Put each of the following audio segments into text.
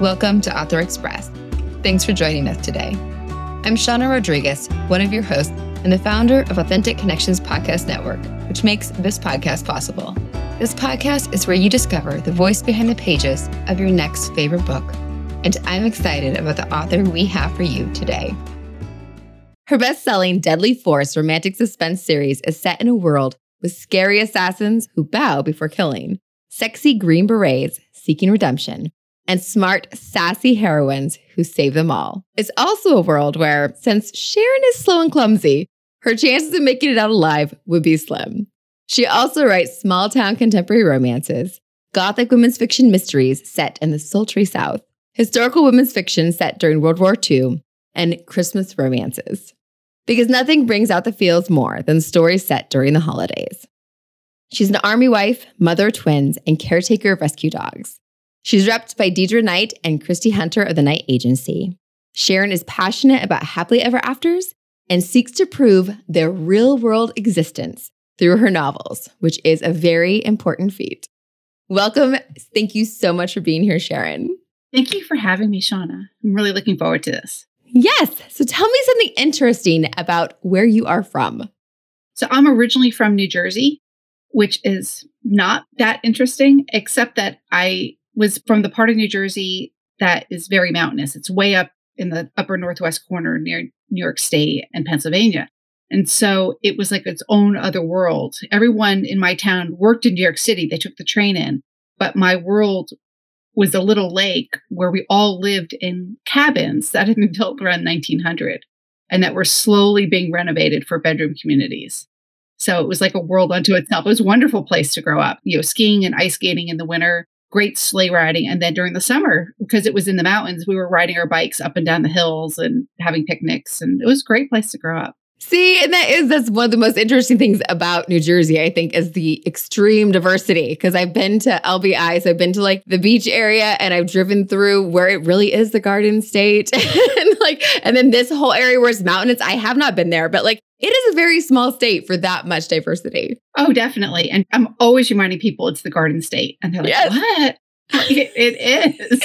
Welcome to Author Express. Thanks for joining us today. I'm Shauna Rodriguez, one of your hosts and the founder of Authentic Connections Podcast Network, which makes this podcast possible. This podcast is where you discover the voice behind the pages of your next favorite book. And I'm excited about the author we have for you today. Her best-selling Deadly Force romantic suspense series is set in a world with scary assassins who bow before killing, sexy green berets seeking redemption, and smart, sassy heroines who save them all. It's also a world where, since Sharon is slow and clumsy, her chances of making it out alive would be slim. She also writes small-town contemporary romances, gothic women's fiction mysteries set in the sultry South, historical women's fiction set during World War II, and Christmas romances. Because nothing brings out the feels more than stories set during the holidays. She's an army wife, mother of twins, and caretaker of rescue dogs. She's repped by Deirdre Knight and Christy Hunter of the Knight Agency. Sharon is passionate about happily ever afters and seeks to prove their real-world existence through her novels, which is a very important feat. Welcome. Thank you so much for being here, Sharon. Thank you for having me, Shauna. I'm really looking forward to this. Yes. So tell me something interesting about where you are from. So I'm originally from New Jersey, which is not that interesting, except that I was from the part of New Jersey that is very mountainous. It's way up in the upper northwest corner near New York State and Pennsylvania. And so it was like its own other world. Everyone in my town worked in New York City. They took the train in, but my world was a little lake where we all lived in cabins that had been built around 1900 and that were slowly being renovated for bedroom communities. So it was like a world unto itself. It was a wonderful place to grow up, you know, skiing and ice skating in the winter, great sleigh riding. And then during the summer, because it was in the mountains, we were riding our bikes up and down the hills and having picnics. And it was a great place to grow up. See, and that's one of the most interesting things about New Jersey, I think, is the extreme diversity. Because I've been to LBI, so I've been to like the beach area, and I've driven through where it really is the Garden State, and then this whole area where it's mountainous. I have not been there, but like it is a very small state for that much diversity. Oh, definitely, and I'm always reminding people it's the Garden State, and they're like, yes. "What?" It is.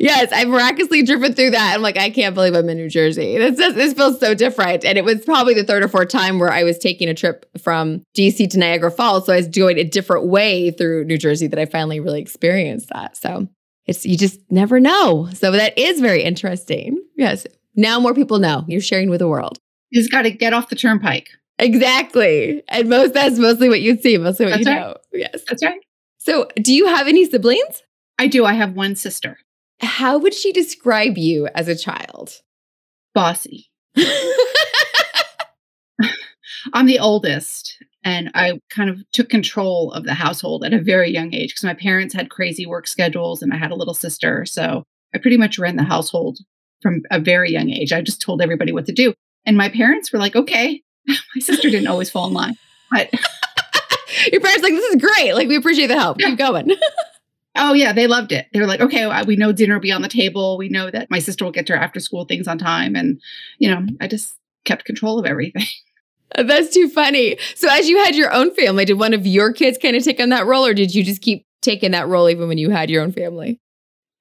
Yes, I've miraculously driven through that. I'm like, I can't believe I'm in New Jersey. This feels so different. And it was probably the third or fourth time where I was taking a trip from DC to Niagara Falls. So I was going a different way through New Jersey that I finally really experienced that. So you just never know. So that is very interesting. Yes. Now more people know. You're sharing with the world. You just got to get off the turnpike. Exactly. And that's mostly what you see, mostly what that's you right. know. Yes. That's right. So do you have any siblings? I do. I have one sister. How would she describe you as a child? Bossy. I'm the oldest, and I kind of took control of the household at a very young age because my parents had crazy work schedules and I had a little sister. So I pretty much ran the household from a very young age. I just told everybody what to do. And my parents were like, okay. My sister didn't always fall in line, but... Your parents like, this is great. Like, we appreciate the help. Keep going. Oh, yeah. They loved it. They were like, okay, we know dinner will be on the table. We know that my sister will get to her after school things on time. And, you know, I just kept control of everything. That's too funny. So as you had your own family, did one of your kids kind of take on that role, or did you just keep taking that role even when you had your own family?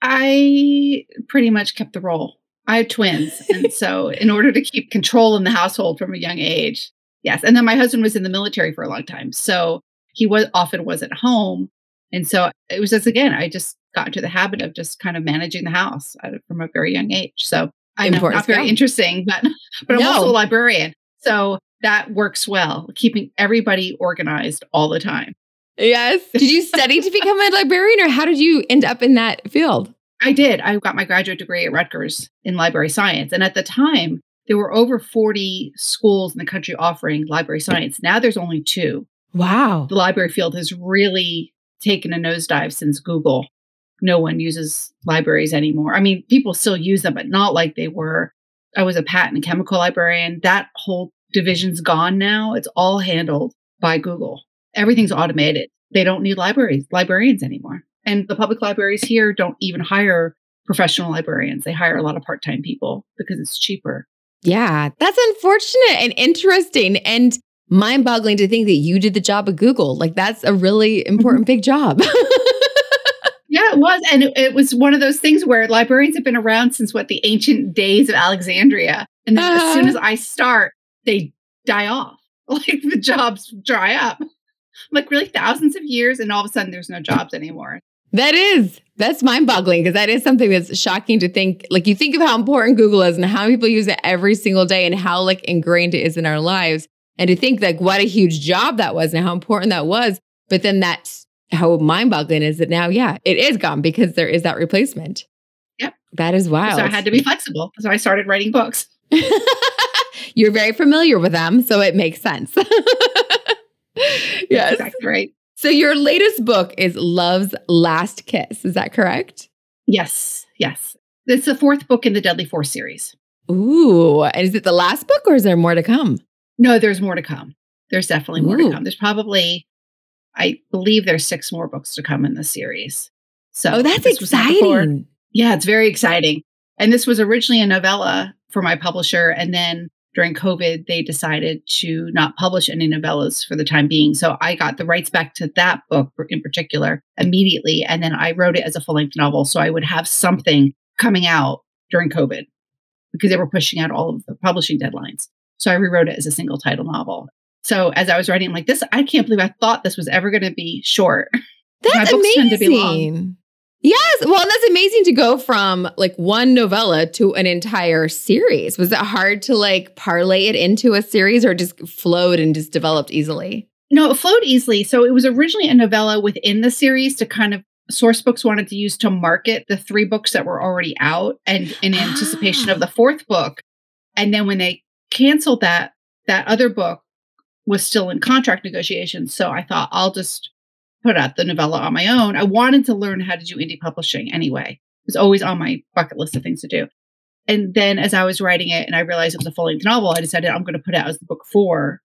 I pretty much kept the role. I have twins. And so in order to keep control in the household from a young age. Yes. And then my husband was in the military for a long time. So he often was at home. And so it was just, again, I just got into the habit of just kind of managing the house from a very young age. So I'm not very interesting, but no. I'm also a librarian. So that works well, keeping everybody organized all the time. Yes. Did you study to become a librarian, or how did you end up in that field? I did. I got my graduate degree at Rutgers in library science. And at the time, there were over 40 schools in the country offering library science. Now there's only 2. Wow. The library field has really taken a nosedive since Google. No one uses libraries anymore. I mean, people still use them, but not like they were. I was a patent and chemical librarian. That whole division's gone now. It's all handled by Google. Everything's automated. They don't need librarians anymore. And the public libraries here don't even hire professional librarians. They hire a lot of part-time people because it's cheaper. Yeah, that's unfortunate and interesting and mind-boggling to think that you did the job at Google. Like, that's a really important big job. Yeah, was. And it was one of those things where librarians have been around since the ancient days of Alexandria. And then as soon as I start, they die off. Like the jobs dry up. Like really thousands of years, and all of a sudden there's no jobs anymore. That's mind-boggling, because that is something that's shocking to think. Like, you think of how important Google is and how people use it every single day and how like ingrained it is in our lives. And to think like what a huge job that was and how important that was. But then that's how mind-boggling is that now, yeah, it is gone because there is that replacement. Yep. That is wild. So I had to be flexible. So I started writing books. You're very familiar with them, so it makes sense. Yes. Exactly right. So your latest book is Love's Last Kiss. Is that correct? Yes. Yes. It's the fourth book in the Deadly Four series. Ooh. And is it the last book, or is there more to come? No, there's more to come. There's definitely more to come. There's probably, I believe there's 6 more books to come in the series. So that's exciting. Yeah, it's very exciting. And this was originally a novella for my publisher. And then during COVID, they decided to not publish any novellas for the time being. So I got the rights back to that book in particular immediately. And then I wrote it as a full-length novel. So I would have something coming out during COVID because they were pushing out all of the publishing deadlines. So I rewrote it as a single title novel. So as I was writing, I'm like, I can't believe I thought this was ever going to be short. That's amazing. To be long. Yes. Well, that's amazing to go from like one novella to an entire series. Was it hard to like parlay it into a series, or just flowed and just developed easily? No, it flowed easily. So it was originally a novella within the series to kind of, Sourcebooks wanted to use to market the 3 books that were already out and in anticipation of the 4th book. And then when they canceled that other book was still in contract negotiations. So I thought, I'll just put out the novella on my own. I wanted to learn how to do indie publishing anyway. It was always on my bucket list of things to do. And then as I was writing it and I realized it was a full-length novel, I decided I'm going to put it out as the book 4.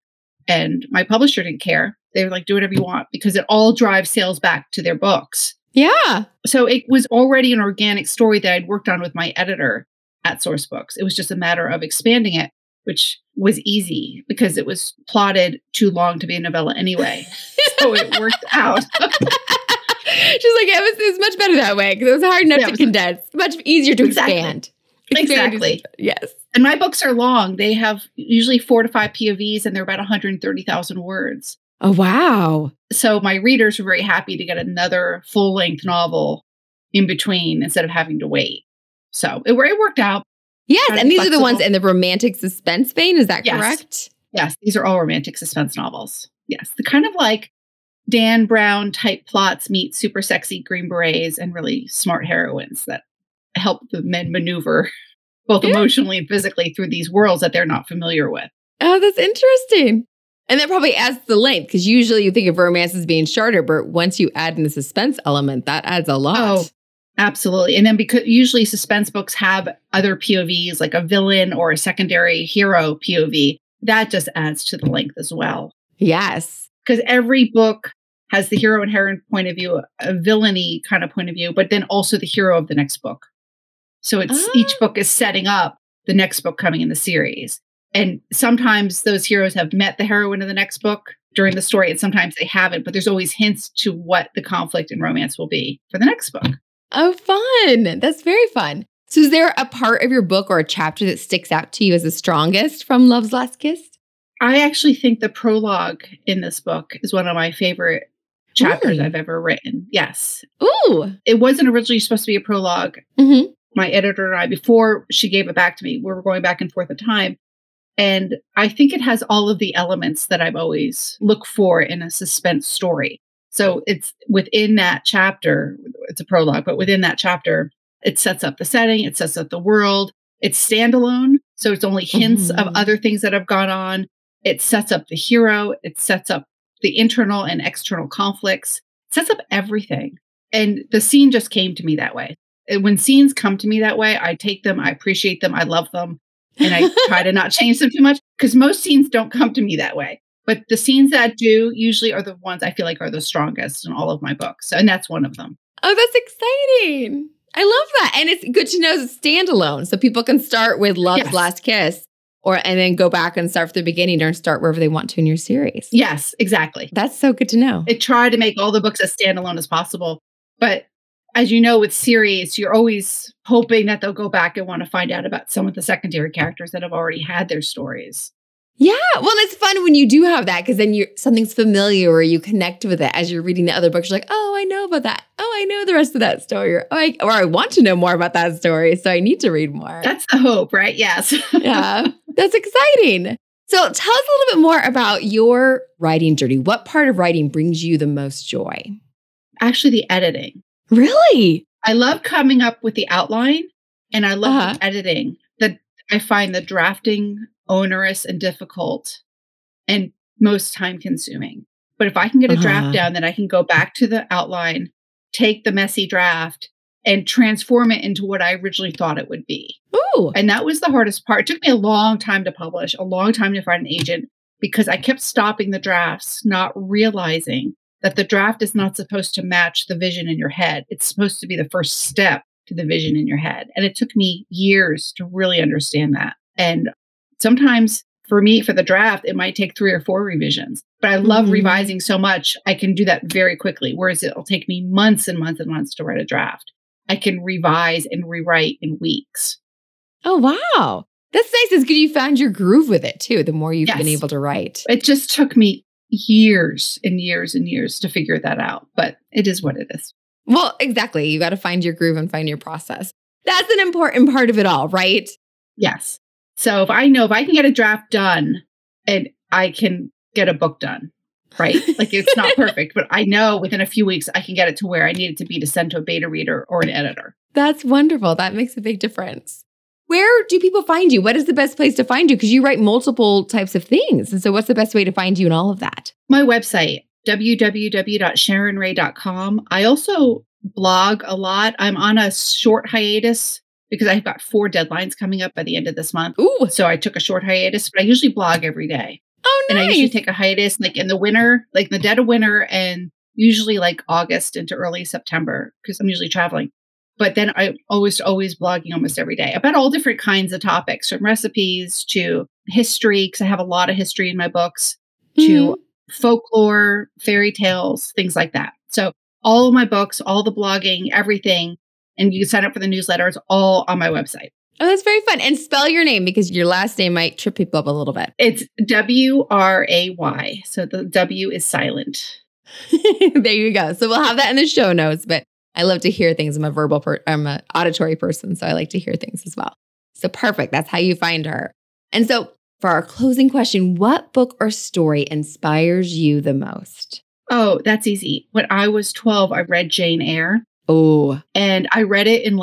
And my publisher didn't care. They were like, do whatever you want, because it all drives sales back to their books. Yeah. So it was already an organic story that I'd worked on with my editor at Sourcebooks. It was just a matter of expanding it, which was easy because it was plotted too long to be a novella anyway. So it worked out. She's like, it was much better that way, because it was hard enough to condense, much easier to expand. Exactly. Yes. And my books are long. They have usually 4 to 5 POVs, and they're about 130,000 words. Oh, wow. So my readers were very happy to get another full-length novel in between instead of having to wait. So it worked out. Yes, and these are the ones in the romantic suspense vein. Is that correct? Yes, these are all romantic suspense novels. Yes, the kind of like Dan Brown type plots meet super sexy Green Berets and really smart heroines that help the men maneuver both emotionally and physically through these worlds that they're not familiar with. Oh, that's interesting. And that probably adds the length, because usually you think of romance as being shorter, but once you add in the suspense element, that adds a lot. Oh. Absolutely. And then because usually suspense books have other POVs, like a villain or a secondary hero POV, that just adds to the length as well. Yes. Because every book has the hero and heroine point of view, a villainy kind of point of view, but then also the hero of the next book. So it's each book is setting up the next book coming in the series. And sometimes those heroes have met the heroine of the next book during the story, and sometimes they haven't, but there's always hints to what the conflict and romance will be for the next book. Oh, fun. That's very fun. So is there a part of your book or a chapter that sticks out to you as the strongest from Love's Last Kiss? I actually think the prologue in this book is one of my favorite chapters I've ever written. Yes. Ooh. It wasn't originally supposed to be a prologue. Mm-hmm. My editor and I, before she gave it back to me, we were going back and forth in time. And I think it has all of the elements that I've always looked for in a suspense story. So it's within that chapter, it's a prologue, but within that chapter, it sets up the setting, it sets up the world, it's standalone. So it's only hints of other things that have gone on. It sets up the hero, it sets up the internal and external conflicts, it sets up everything. And the scene just came to me that way. When scenes come to me that way, I take them, I appreciate them, I love them, and I try to not change them too much, because most scenes don't come to me that way. But the scenes that do usually are the ones I feel like are the strongest in all of my books. And that's one of them. Oh, that's exciting. I love that. And it's good to know it's standalone. So people can start with Love's Last Kiss and then go back and start from the beginning or start wherever they want to in your series. Yes, exactly. That's so good to know. I try to make all the books as standalone as possible. But as you know, with series, you're always hoping that they'll go back and want to find out about some of the secondary characters that have already had their stories. Yeah. Well, it's fun when you do have that, because then something's familiar or you connect with it as you're reading the other books. You're like, oh, I know about that. Oh, I know the rest of that story. Or, I want to know more about that story, so I need to read more. That's the hope, right? Yes. Yeah. That's exciting. So tell us a little bit more about your writing journey. What part of writing brings you the most joy? Actually, the editing. Really? I love coming up with the outline, and I love the editing. I find the drafting onerous and difficult and most time consuming. But if I can get a draft down, then I can go back to the outline, take the messy draft, and transform it into what I originally thought it would be. Ooh. And that was the hardest part. It took me a long time to publish, a long time to find an agent, because I kept stopping the drafts, not realizing that the draft is not supposed to match the vision in your head. It's supposed to be the first step to the vision in your head. And it took me years to really understand that. And sometimes for me, for the draft, it might take 3 or 4 revisions. But I love revising so much, I can do that very quickly. Whereas it'll take me months and months and months to write a draft. I can revise and rewrite in weeks. Oh, wow. That's nice. It's good you found your groove with it, too, the more you've been able to write. It just took me years and years and years to figure that out, but it is what it is. Well, exactly. You got to find your groove and find your process. That's an important part of it all, right? Yes. So if I can get a draft done, and I can get a book done, right? Like, it's not perfect, but I know within a few weeks I can get it to where I need it to be to send to a beta reader or an editor. That's wonderful. That makes a big difference. Where do people find you? What is the best place to find you? Because you write multiple types of things. And so what's the best way to find you in all of that? My website, www.sharonwray.com. I also blog a lot. I'm on a short hiatus because I've got 4 deadlines coming up by the end of this month. Ooh. So I took a short hiatus, but I usually blog every day. Oh, nice. And I usually take a hiatus like in the winter, like the dead of winter, and usually like August into early September, because I'm usually traveling. But then I'm always blogging almost every day about all different kinds of topics, from recipes to history, because I have a lot of history in my books, to folklore, fairy tales, things like that. So all of my books, all the blogging, everything, and you can sign up for the newsletter. It's all on my website. Oh, that's very fun. And spell your name, because your last name might trip people up a little bit. It's W-R-A-Y. So the W is silent. There you go. So we'll have that in the show notes, but I love to hear things. I'm a I'm an auditory person, so I like to hear things as well. So perfect. That's how you find her. And so for our closing question, what book or story inspires you the most? Oh, that's easy. When I was 12, I read Jane Eyre. Oh. And I read it in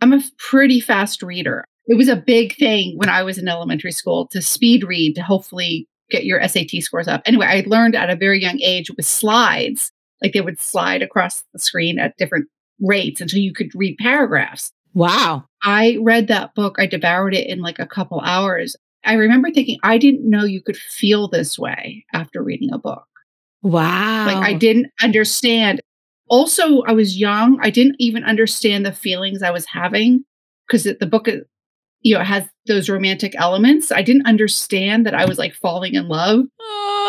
I'm a pretty fast reader. It was a big thing when I was in elementary school to speed read to hopefully get your SAT scores up. Anyway, I learned at a very young age with slides. Like, they would slide across the screen at different rates until you could read paragraphs. Wow. I read that book. I devoured it in a couple hours. I remember thinking, I didn't know you could feel this way after reading a book. Wow. I didn't understand. Also, I was young. I didn't even understand the feelings I was having, because the book, it has those romantic elements. I didn't understand that I was falling in love.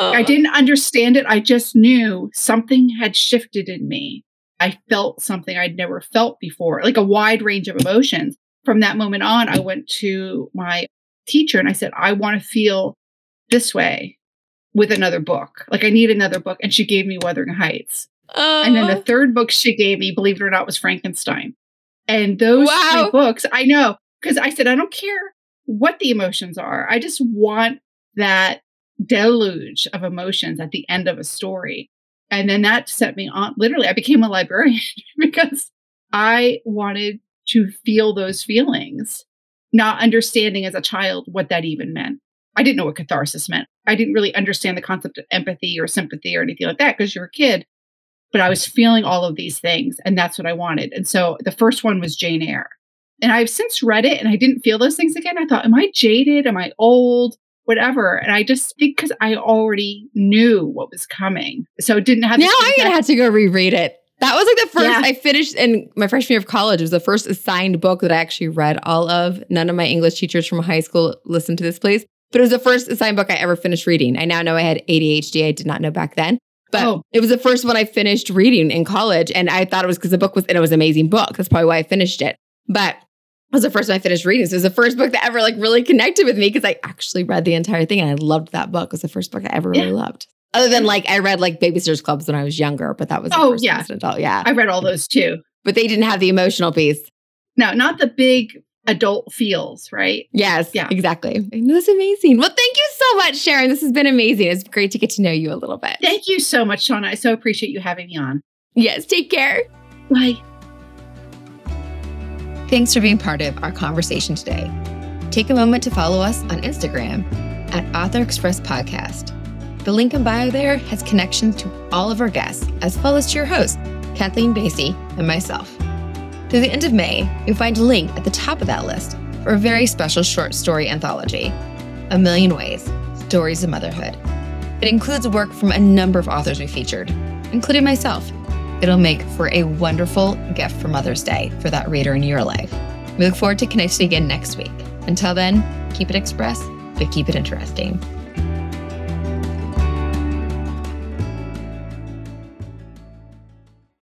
I didn't understand it. I just knew something had shifted in me. I felt something I'd never felt before, a wide range of emotions. From that moment on, I went to my teacher and I said, I want to feel this way with another book. I need another book. And she gave me Wuthering Heights. And then the third book she gave me, believe it or not, was Frankenstein. And those 3 books, I know. Because I said, I don't care what the emotions are. I just want that deluge of emotions at the end of a story. And then that set me on. Literally, I became a librarian because I wanted to feel those feelings, not understanding as a child what that even meant. I didn't know what catharsis meant. I didn't really understand the concept of empathy or sympathy or anything like that, because you're a kid. But I was feeling all of these things, and that's what I wanted. And so the first one was Jane Eyre. And I've since read it, and I didn't feel those things again. I thought, am I jaded? Am I old? Whatever. And I just think because I already knew what was coming. So it didn't have to. Now I'm going to have to go reread it. That was the first I finished in my freshman year of college. It was the first assigned book that I actually read all of. None of my English teachers from high school listened to this, please. But it was the first assigned book I ever finished reading. I now know I had ADHD. I did not know back then. But it was the first one I finished reading in college. And I thought it was because the book was, and it was an amazing book. That's probably why I finished it. But it was the first one I finished reading. So it was the first book that ever like really connected with me because I actually read the entire thing. And I loved that book. It was the first book I ever really loved. Other than like, I read like Babysitter's Clubs when I was younger, but that was the first one as an adult. Yeah. I read all those too. But they didn't have the emotional piece. No, not the big adult feels, right? Yes, yeah, exactly. That's amazing. Well, thank you so much, Sharon. This has been amazing. It's great to get to know you a little bit. Thank you so much, Shauna. I so appreciate you having me on. Yes, take care. Bye. Thanks for being part of our conversation today. Take a moment to follow us on Instagram at Author Express Podcast. The link in bio there has connections to all of our guests, as well as to your host, Kathleen Basie, and myself. Through the end of May, you'll find a link at the top of that list for a very special short story anthology, A Million Ways, Stories of Motherhood. It includes work from a number of authors we featured, including myself. It'll make for a wonderful gift for Mother's Day for that reader in your life. We look forward to connecting again next week. Until then, keep it express, but keep it interesting.